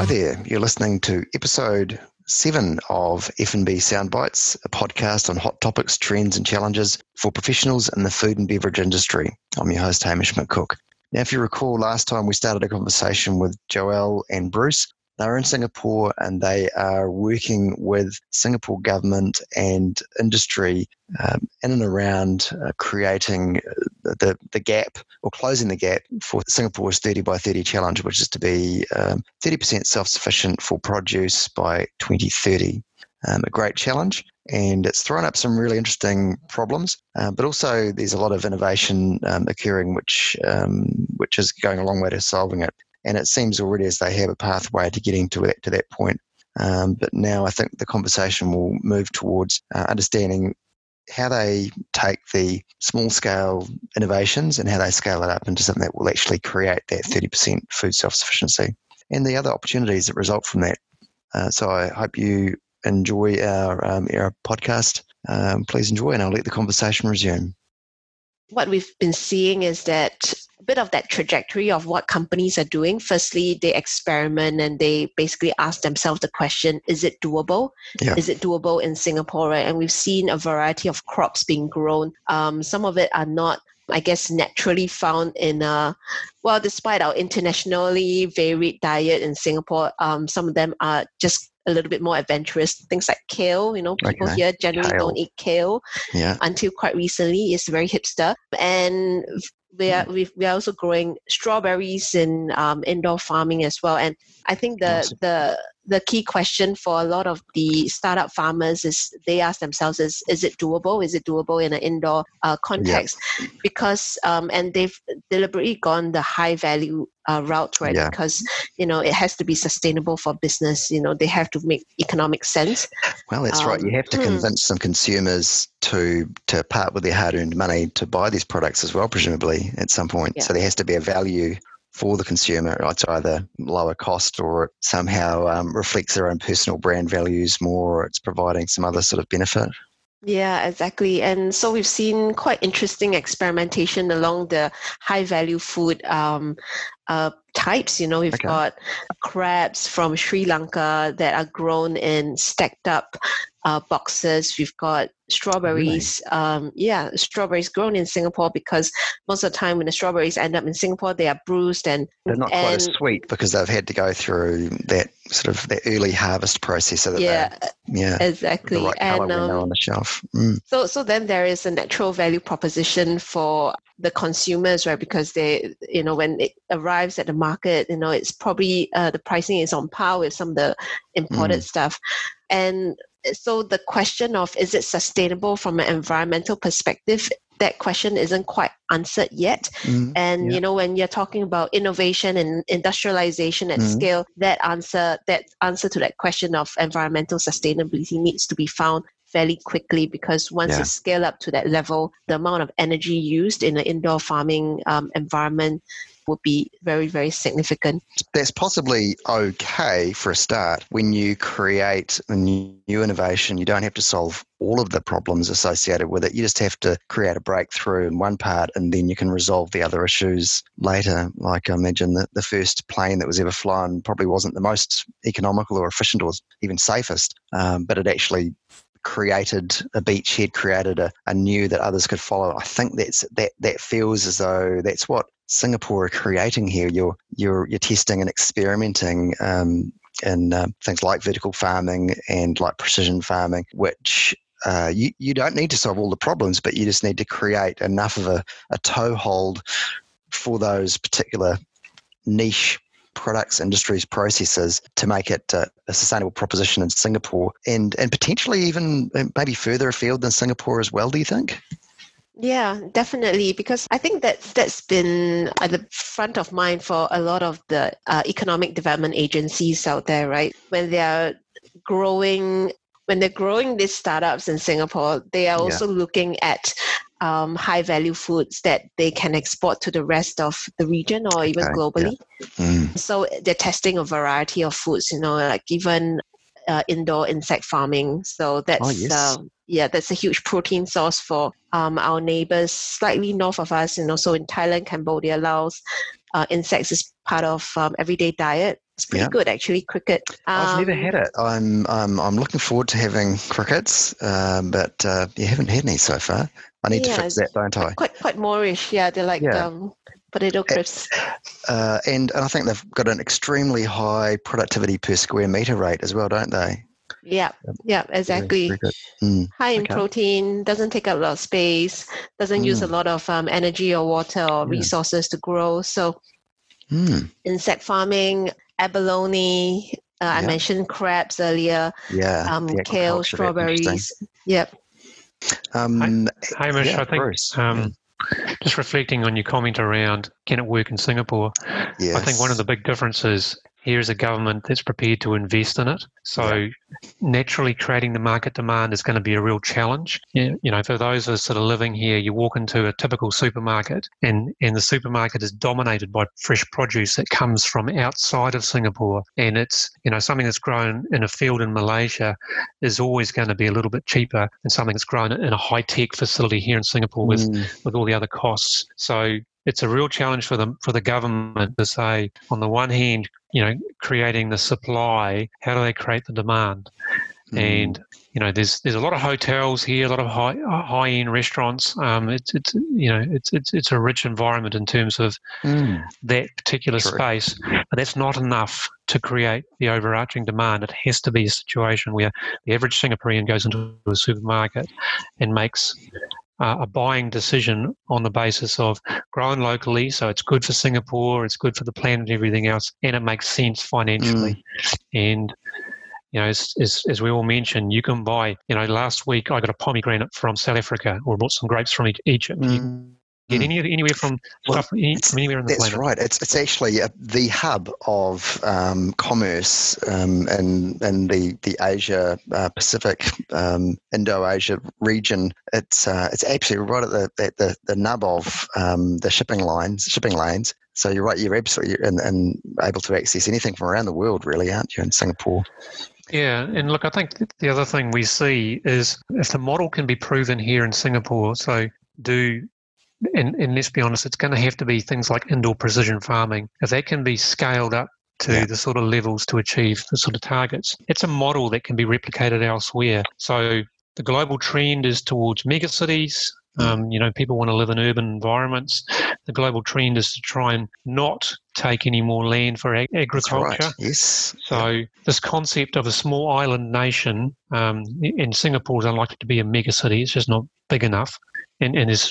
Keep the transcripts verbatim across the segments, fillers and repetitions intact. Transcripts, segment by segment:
Hi there, you're listening to episode seven of F and B Soundbites, a podcast on hot topics, trends and challenges for professionals in the food and beverage industry. I'm your host, Hamish McCook. Now, if you recall, last time we started a conversation with Joelle and Bruce. They're in Singapore and they are working with Singapore government and industry um, in and around uh, creating the, the gap or closing the gap for Singapore's thirty by thirty challenge, which is to be um, thirty percent self-sufficient for produce by twenty thirty. Um, a great challenge, and it's thrown up some really interesting problems, uh, but also there's a lot of innovation um, occurring, which um, which is going a long way to solving it. And it seems already as they have a pathway to getting to that, to that point. Um, but now I think the conversation will move towards uh, understanding how they take the small-scale innovations and how they scale it up into something that will actually create that thirty percent food self-sufficiency and the other opportunities that result from that. Uh, so I hope you enjoy our, um, our podcast. Um, please enjoy, and I'll let the conversation resume. What we've been seeing is that a bit of that trajectory of what companies are doing. Firstly, they experiment and they basically ask themselves the question, is it doable? Yeah. Is it doable in Singapore? Right? And we've seen a variety of crops being grown. Um, some of it are not, I guess, naturally found in, uh, well, despite our internationally varied diet in Singapore, um, some of them are just a little bit more adventurous, things like kale. You know, people okay. here generally kale. don't eat kale yeah. until quite recently. It's very hipster. And we are, mm. we are also growing strawberries in um, indoor farming as well. And I think the, awesome. the the key question for a lot of the startup farmers is they ask themselves, is is it doable? Is it doable in an indoor uh, context? Yeah. Because, um, and they've deliberately gone the high value Uh, route, right? Yeah. Because, you know, it has to be sustainable for business. You know, they have to make economic sense. Well, that's um, right. You have to convince hmm. some consumers to to part with their hard-earned money to buy these products as well, presumably, at some point. Yeah. So there has to be a value for the consumer. It's either lower cost or it somehow um, reflects their own personal brand values more, or it's providing some other sort of benefit. Yeah, exactly. And so we've seen quite interesting experimentation along the high-value food um, uh, types. You know, we've okay. got crabs from Sri Lanka that are grown in stacked-up uh, boxes. We've got strawberries. Really? Um, yeah, strawberries grown in Singapore, because most of the time when the strawberries end up in Singapore, they are bruised and they're not and, quite as sweet because they've had to go through that sort of the early harvest process. So that yeah. Yeah, exactly. The right and colour um, on the shelf. Mm. So, so then there is a natural value proposition for the consumers, right? Because they, you know, when it arrives at the market, you know, it's probably uh, the pricing is on par with some of the imported mm. stuff, and so the question of is it sustainable from an environmental perspective? That question isn't quite answered yet. Mm, and, yeah. you know, when you're talking about innovation and industrialization at mm. scale, that answer that answer to that question of environmental sustainability needs to be found fairly quickly, because once yeah. you scale up to that level, the amount of energy used in an indoor farming um, environment would be very, very significant. That's possibly okay for a start. When you create a new innovation, you don't have to solve all of the problems associated with it. You just have to create a breakthrough in one part, and then you can resolve the other issues later. Like I imagine that the first plane that was ever flown probably wasn't the most economical or efficient or even safest, um, but it actually created a beachhead, created a, a new that others could follow. I think that's that that feels as though that's what Singapore are creating here. You're you're you're testing and experimenting um, in uh, things like vertical farming and like precision farming, which uh, you you don't need to solve all the problems, but you just need to create enough of a, a toehold for those particular niche products, industries, processes to make it uh, a sustainable proposition in Singapore, and and potentially even maybe further afield than Singapore as well. Do you think? Yeah, definitely, because I think that's, that's been at the front of mind for a lot of the uh, economic development agencies out there, right? When they are growing, when they're growing these startups in Singapore, they are also yeah. looking at um, high-value foods that they can export to the rest of the region or even okay. globally. Yeah. Mm. So they're testing a variety of foods, you know, like even uh, indoor insect farming. So that's... Oh, yes. uh, Yeah, that's a huge protein source for um, our neighbors slightly north of us. You know, so in Thailand, Cambodia, Laos, uh, insects is part of um, everyday diet. It's pretty yeah. good, actually, cricket. Um, I've never had it. I'm um, I'm looking forward to having crickets, um, but uh, you haven't had any so far. I need yeah, to fix that, don't I? Quite quite Moorish, yeah. They're like yeah. um, potato crisps. Uh, and, and I think they've got an extremely high productivity per square metre rate as well, don't they? Yeah, yeah, exactly. Mm. High in okay. protein, doesn't take up a lot of space, doesn't mm. use a lot of um, energy or water or yeah. resources to grow. So mm. insect farming, abalone, uh, yep. I mentioned crabs earlier, yeah, um, kale, strawberries. Yep. Um, Hi, Hamish, yeah, I think Bruce. Um, just reflecting on your comment around can it work in Singapore, yes. I think one of the big differences here is a government that's prepared to invest in it. So yeah. naturally creating the market demand is going to be a real challenge. Yeah. You know, for those of us that are living here, you walk into a typical supermarket and, and the supermarket is dominated by fresh produce that comes from outside of Singapore. And it's, you know, something that's grown in a field in Malaysia is always going to be a little bit cheaper than something that's grown in a high-tech facility here in Singapore with, mm. with all the other costs. So it's a real challenge for the, for the government to say, on the one hand, you know, creating the supply, how do they create the demand? Mm. And, you know, there's there's a lot of hotels here, a lot of high, high-end restaurants. Um, it's, it's you know, it's, it's it's a rich environment in terms of mm. that particular True. space. But that's not enough to create the overarching demand. It has to be a situation where the average Singaporean goes into a supermarket and makes Uh, a buying decision on the basis of grown locally, so it's good for Singapore, it's good for the planet and everything else, and it makes sense financially. Mm. And, you know, as, as, as we all mentioned, you can buy, you know, last week I got a pomegranate from South Africa or bought some grapes from Egypt. Mm. Get any, anywhere from, well, from anywhere on the that's planet. That's right. It's it's actually a, the hub of um, commerce um, in in the the Asia uh, Pacific um, Indo Asia region. It's uh, it's actually right at the at the, the nub of um, the shipping lines, shipping lanes. So you're right. You're absolutely and, and able to access anything from around the world, really, aren't you? In Singapore. Yeah, and look, I think the other thing we see is if the model can be proven here in Singapore, so do. And, and let's be honest, it's going to have to be things like indoor precision farming. If that can be scaled up to yeah. the sort of levels to achieve the sort of targets, it's a model that can be replicated elsewhere. So the global trend is towards megacities. Um, you know, people want to live in urban environments. The global trend is to try and not take any more land for ag- agriculture. That's right. Yes. So yeah. this concept of a small island nation, um, and Singapore is unlikely to be a megacity. It's just not big enough. And, and there's,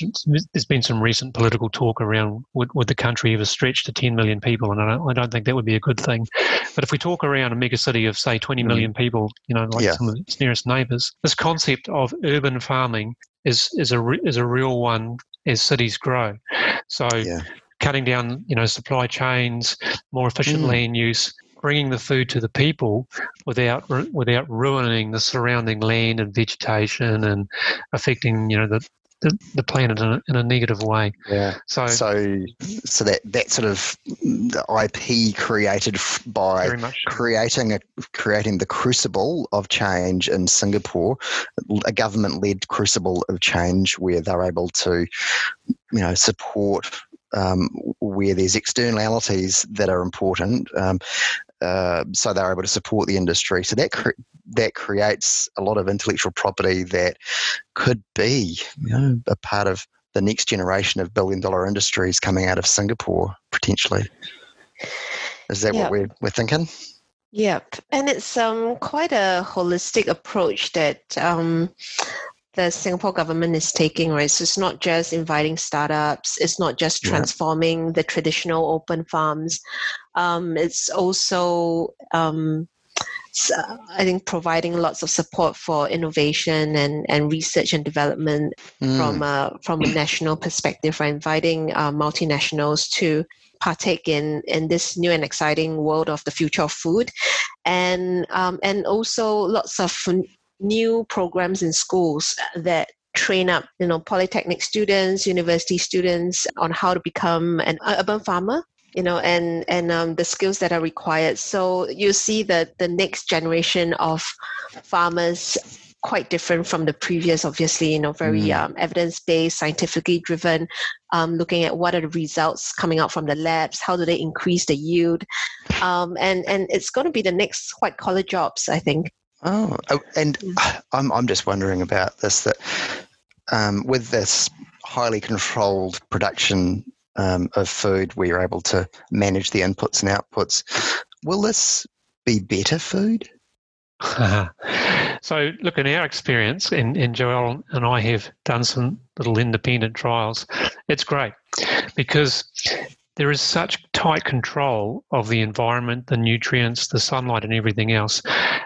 there's been some recent political talk around would, would the country ever stretch to ten million people, and I don't, I don't think that would be a good thing. But if we talk around a megacity of, say, twenty million people, you know, like yeah. some of its nearest neighbours, this concept of urban farming is is a re, is a real one as cities grow. So yeah. cutting down, you know, supply chains, more efficient mm. land use, bringing the food to the people without without ruining the surrounding land and vegetation and affecting, you know, the The, the planet in a, in a negative way. Yeah. So, so, so that, that sort of I P created f- by creating a creating the crucible of change in Singapore, a government-led crucible of change where they're able to, you know, support um, where there's externalities that are important. Um, uh, so they're able to support the industry. So that. Cre- that creates a lot of intellectual property that could be, you know, a part of the next generation of billion-dollar industries coming out of Singapore, potentially. Is that yep. what we're, we're thinking? Yep. And it's um, quite a holistic approach that um, the Singapore government is taking, right? So it's not just inviting startups. It's not just transforming yep. the traditional open farms. Um, it's also... Um, So I think providing lots of support for innovation and, and research and development mm. from a, from a national perspective, right? Inviting uh, multinationals to partake in, in this new and exciting world of the future of food, and um, and also lots of new programs in schools that train up, you know, polytechnic students, university students on how to become an urban farmer. You know, and and um, the skills that are required. So you see that the next generation of farmers quite different from the previous. Obviously, you know, very mm. um, evidence-based, scientifically driven. Um, looking at what are the results coming out from the labs, how do they increase the yield, um, and and it's going to be the next white collar jobs, I think. Oh, and yeah. I'm I'm just wondering about this, that um, with this highly controlled production um, of food, we are able to manage the inputs and outputs. Will this be better food? Uh, so, look, in our experience, and, and Joelle and I have done some little independent trials, it's great because there is such tight control of the environment, the nutrients, the sunlight and everything else.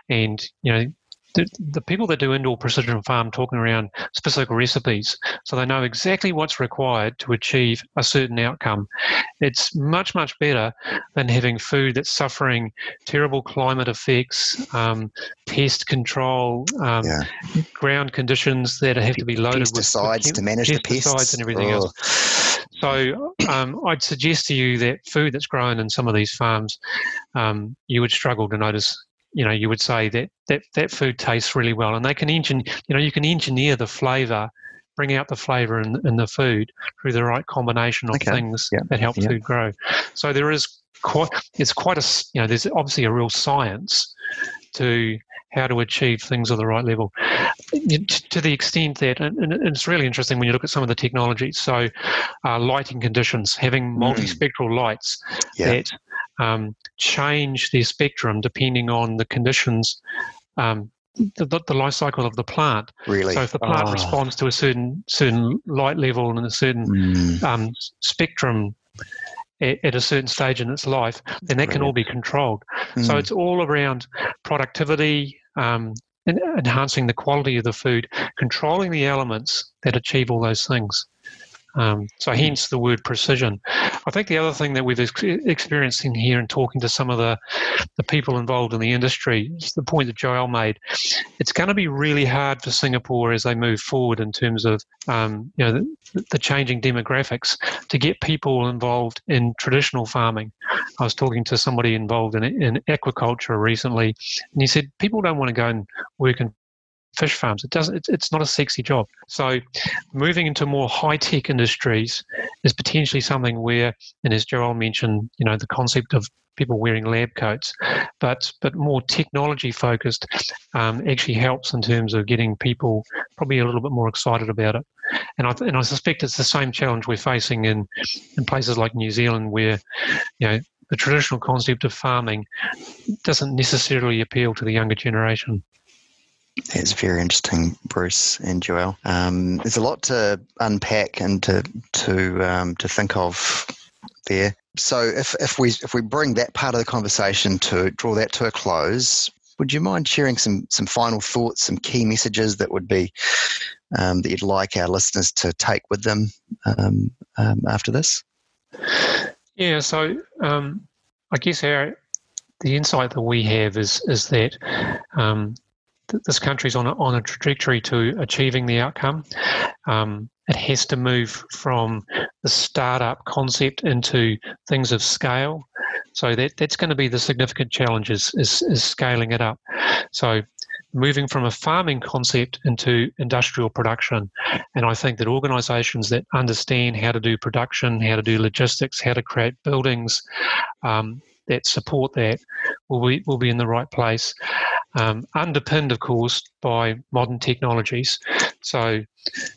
And, you know, the, the people that do indoor precision farm talking around specific recipes, so they know exactly what's required to achieve a certain outcome. It's much, much better than having food that's suffering terrible climate effects, um, pest control, um, yeah. ground conditions that have to be loaded pesticides with pesticides to manage pesticides the pests and everything oh. else. So um, I'd suggest to you that food that's grown in some of these farms, um, you would struggle to notice. You know, you would say that, that that food tastes really well, and they can engine. You know, you can engineer the flavour, bring out the flavour in, in the food through the right combination of okay. things yeah. that help yeah. food grow. So there is quite. It's quite a. You know, there's obviously a real science to how to achieve things at the right level. To the extent that, and it's really interesting when you look at some of the technologies. So, uh, lighting conditions, having multispectral lights yeah. that um, change their spectrum depending on the conditions, um, the, the life cycle of the plant. Really? So, if the plant oh. responds to a certain certain light level and a certain mm. um, spectrum at a certain stage in its life, then that can all be controlled. Mm. So it's all around productivity, um, and enhancing the quality of the food, controlling the elements that achieve all those things. Um, so hence the word precision. I think the other thing that we've ex- experienced in here and talking to some of the, the people involved in the industry is the point that Joelle made. It's going to be really hard for Singapore as they move forward in terms of um, you know the, the changing demographics to get people involved in traditional farming. I was talking to somebody involved in, in aquaculture recently, and he said people don't want to go and work in fish farms. It doesn't. It's not a sexy job. So, moving into more high-tech industries is potentially something where, and as Joelle mentioned, you know, the concept of people wearing lab coats, but but more technology-focused um, actually helps in terms of getting people probably a little bit more excited about it. And I and I suspect it's the same challenge we're facing in in places like New Zealand, where you know the traditional concept of farming doesn't necessarily appeal to the younger generation. That's very interesting, Bruce and Joelle. Um, there's a lot to unpack and to to um, to think of there. So if, if we if we bring that part of the conversation to draw that to a close, would you mind sharing some some final thoughts, some key messages that would be um, that you'd like our listeners to take with them um, um, after this? Yeah. So um, I guess our the insight that we have is is that. Um, This country's on a, on a trajectory to achieving the outcome. Um, it has to move from the startup concept into things of scale. So that that's going to be the significant challenge is, is, is scaling it up. So moving from a farming concept into industrial production. And I think that organisations that understand how to do production, how to do logistics, how to create buildings um, that support that will be, will be in the right place. Um, underpinned, of course, by modern technologies. So,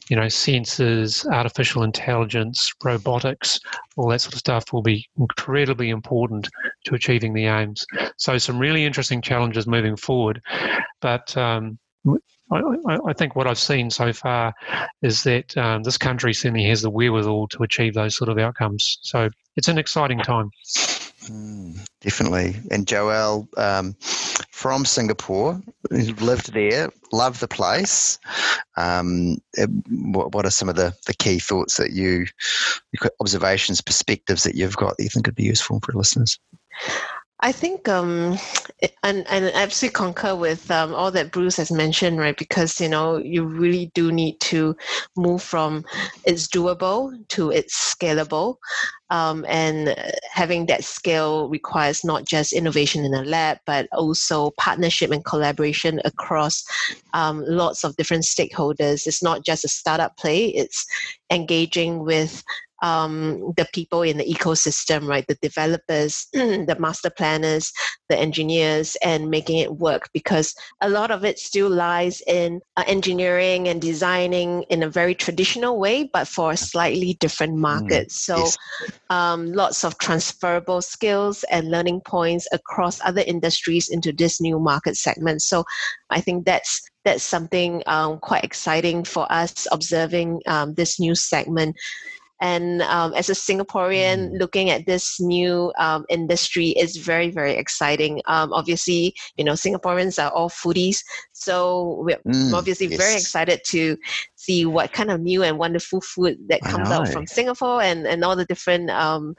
you know, sensors, artificial intelligence, robotics, all that sort of stuff will be incredibly important to achieving the aims. So some really interesting challenges moving forward. But um, I, I think what I've seen so far is that um, this country certainly has the wherewithal to achieve those sort of outcomes. So it's an exciting time. Mm, definitely. And Joelle, um, from Singapore, you've lived there, love the place. Um, what, what are some of the, the key thoughts that you, observations, perspectives that you've got that you think would be useful for listeners? I think, um, and, and I absolutely concur with um, all that Bruce has mentioned, right? Because, you know, you really do need to move from it's doable to it's scalable. Um, and having that scale requires not just innovation in a lab, but also partnership and collaboration across um, lots of different stakeholders. It's not just a startup play. It's engaging with um, the people in the ecosystem, right? The developers, the master planners, the engineers, and making it work, because a lot of it still lies in uh, engineering and designing in a very traditional way, but for a slightly different market. Mm, so yes. um, lots of transferable skills and learning points across other industries into this new market segment. So I think that's that's something um, quite exciting for us, observing um, this new segment. And um, as a Singaporean, mm. looking at this new um, industry is very, very exciting. Um, obviously, you know, Singaporeans are all foodies. So we're mm, obviously yes. very excited to see what kind of new and wonderful food that comes out from Singapore, and, and all the different um,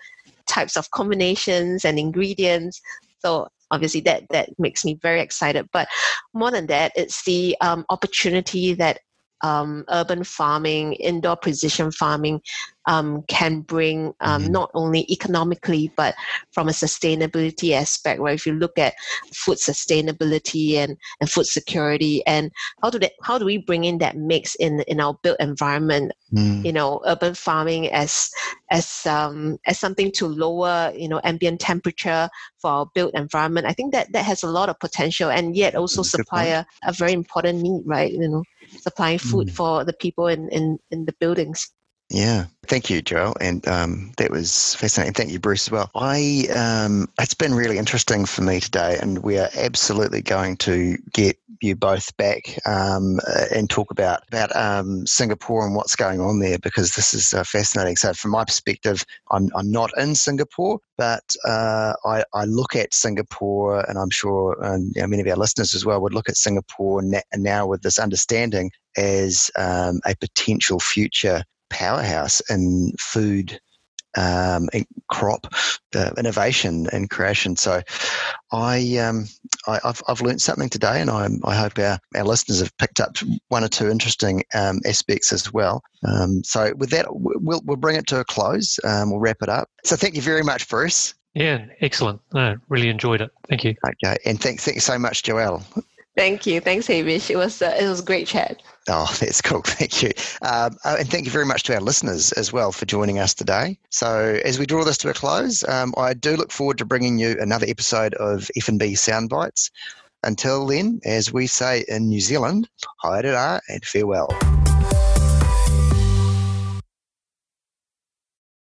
types of combinations and ingredients. So obviously that, that makes me very excited. But more than that, it's the um, opportunity that Um, urban farming, indoor precision farming um, can bring, um, mm-hmm. not only economically, but from a sustainability aspect, where if you look at food sustainability and, and food security, and how do that, how do we bring in that mix in, in our built environment, mm. you know, urban farming as, as, um, as something to lower, you know, ambient temperature for our built environment. I think that, that has a lot of potential, and yet also That's supply a, a very important need, right? You know, supplying food mm. for the people in, in, in the buildings. Yeah. Thank you, Joelle. And um, that was fascinating. Thank you, Bruce, as well. I um, it's been really interesting for me today, and we are absolutely going to get you both back um, and talk about, about um, Singapore and what's going on there, because this is uh, fascinating. So from my perspective, I'm, I'm not in Singapore, but uh, I, I look at Singapore, and I'm sure um, you know, many of our listeners as well would look at Singapore na- now with this understanding as um, a potential future powerhouse in food um, and crop uh, innovation and creation. So I, um, I, I've I've learned something today, and I, I hope our, our listeners have picked up one or two interesting um, aspects as well. Um, so with that, we'll we'll bring it to a close. Um, we'll wrap it up. So thank you very much, Bruce. Yeah, excellent. I really enjoyed it. Thank you. Okay, and thanks thanks so much, Joelle. Thank you. Thanks, Hamish. It was uh, it was a great chat. Oh, that's cool. Thank you. Um, oh, and thank you very much to our listeners as well for joining us today. So as we draw this to a close, um, I do look forward to bringing you another episode of F and B Soundbites. Until then, as we say in New Zealand, haere rā and farewell.